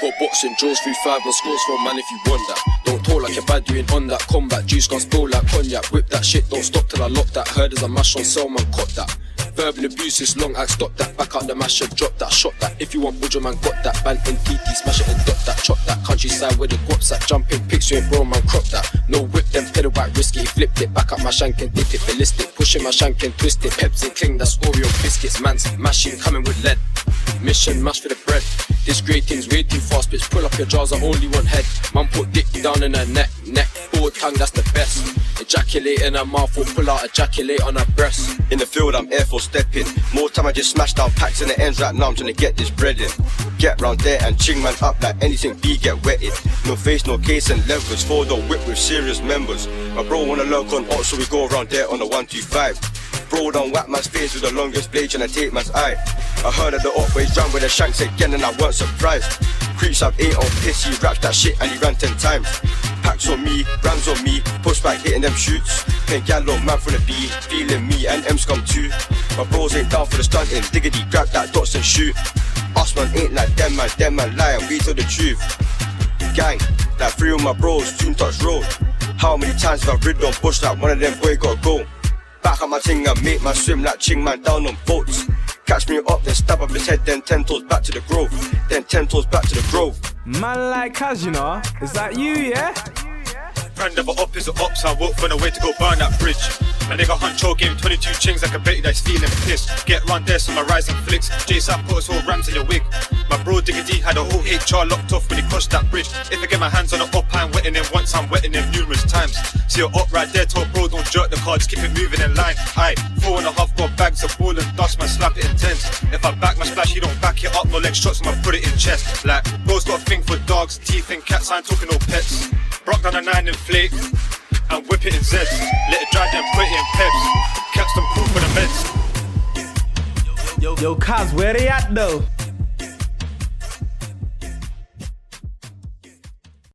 got boxing, draws 3-5 and scores for man if you want that. Don't talk like you're bad, you ain't on that combat. Juice guns spill like cognac, whip that shit, don't stop till I lock that. Heard as I mash on Selman, caught that. Verbal abuse is long, I stop that. Back out the mash and drop that, shot that. If you want Bujo man, got that. Ban NTT, smash it and dot that. Chop that countryside with the guaps at. Jumping pics, you ain't bro man, crop that. No whip them, pedal back risky. Flipped it, back up my shank and dip it ballistic. Pushing my shank and twist it. Pepsi cling, that's Oreo biscuits. Man's mashing, coming with lead. Mission, mash for the bread. This great thing's way too fast, bitch. Pull up your jaws, I only want head. Man put dick down in her neck. Board tongue, that's the best. Ejaculate in her mouth or pull out, ejaculate on her breast. In the field, I'm air force stepping. More time, I just smashed down packs in the ends right now. I'm trying to get this bread in. Get round there and ching man up like anything B get wetted. No face, no case and levers. Four door whip with serious members. My bro wanna lurk on odds, so we go around there on the 125. Bro done whack man's face with the longest blade, trying to take man's eye. I heard of the upways round with the shanks again and I weren't surprised. Creeps have 8 on piss, he rapped that shit and he ran 10 times. Packs on me, rams on me, push back hitting them shoots. Pink yellow man from the B, feeling me and M's come too. My bros ain't down for the stunting, Digga D grab that dots and shoot. Us man ain't like them man lie and we tell the truth. Gang, like 3 of my bros, soon touch road. How many times have I ridden on bush like one of them boy gotta go? Back on my ting and make man swim like ching man down on boats. Catch me up, then stab up his head, then 10 toes back to the grove. Then 10 toes back to the grove. Man like Kaz, you know? Is that you, yeah? Brand of a op is a ops, I walk from the way to go burn that bridge. My nigga Huncho gave 22 chings, I can bet you that he's feeling pissed. Get round there, so my rise and flicks. JSAP put us all rams in the wig. My bro Digga D had a whole HR locked off when he crossed that bridge. If I get my hands on an op, I'm wetting him once, I'm wetting him numerous times. See an op right there, tell bro don't jerk the car, just keep it moving in line. Aye, 4.5 got bags of ball and dust, man slap it intense. If I back my splash, he don't back it up, no leg shots, I'ma put it in chest. Like, bro's got a thing for dogs, teeth and cats, I ain't talking no pets. Brock down a 9 in flake and whip it in zeds. Let it dry then put it in peps. Caps them cool for the meds. Yo Kaz, where they at though?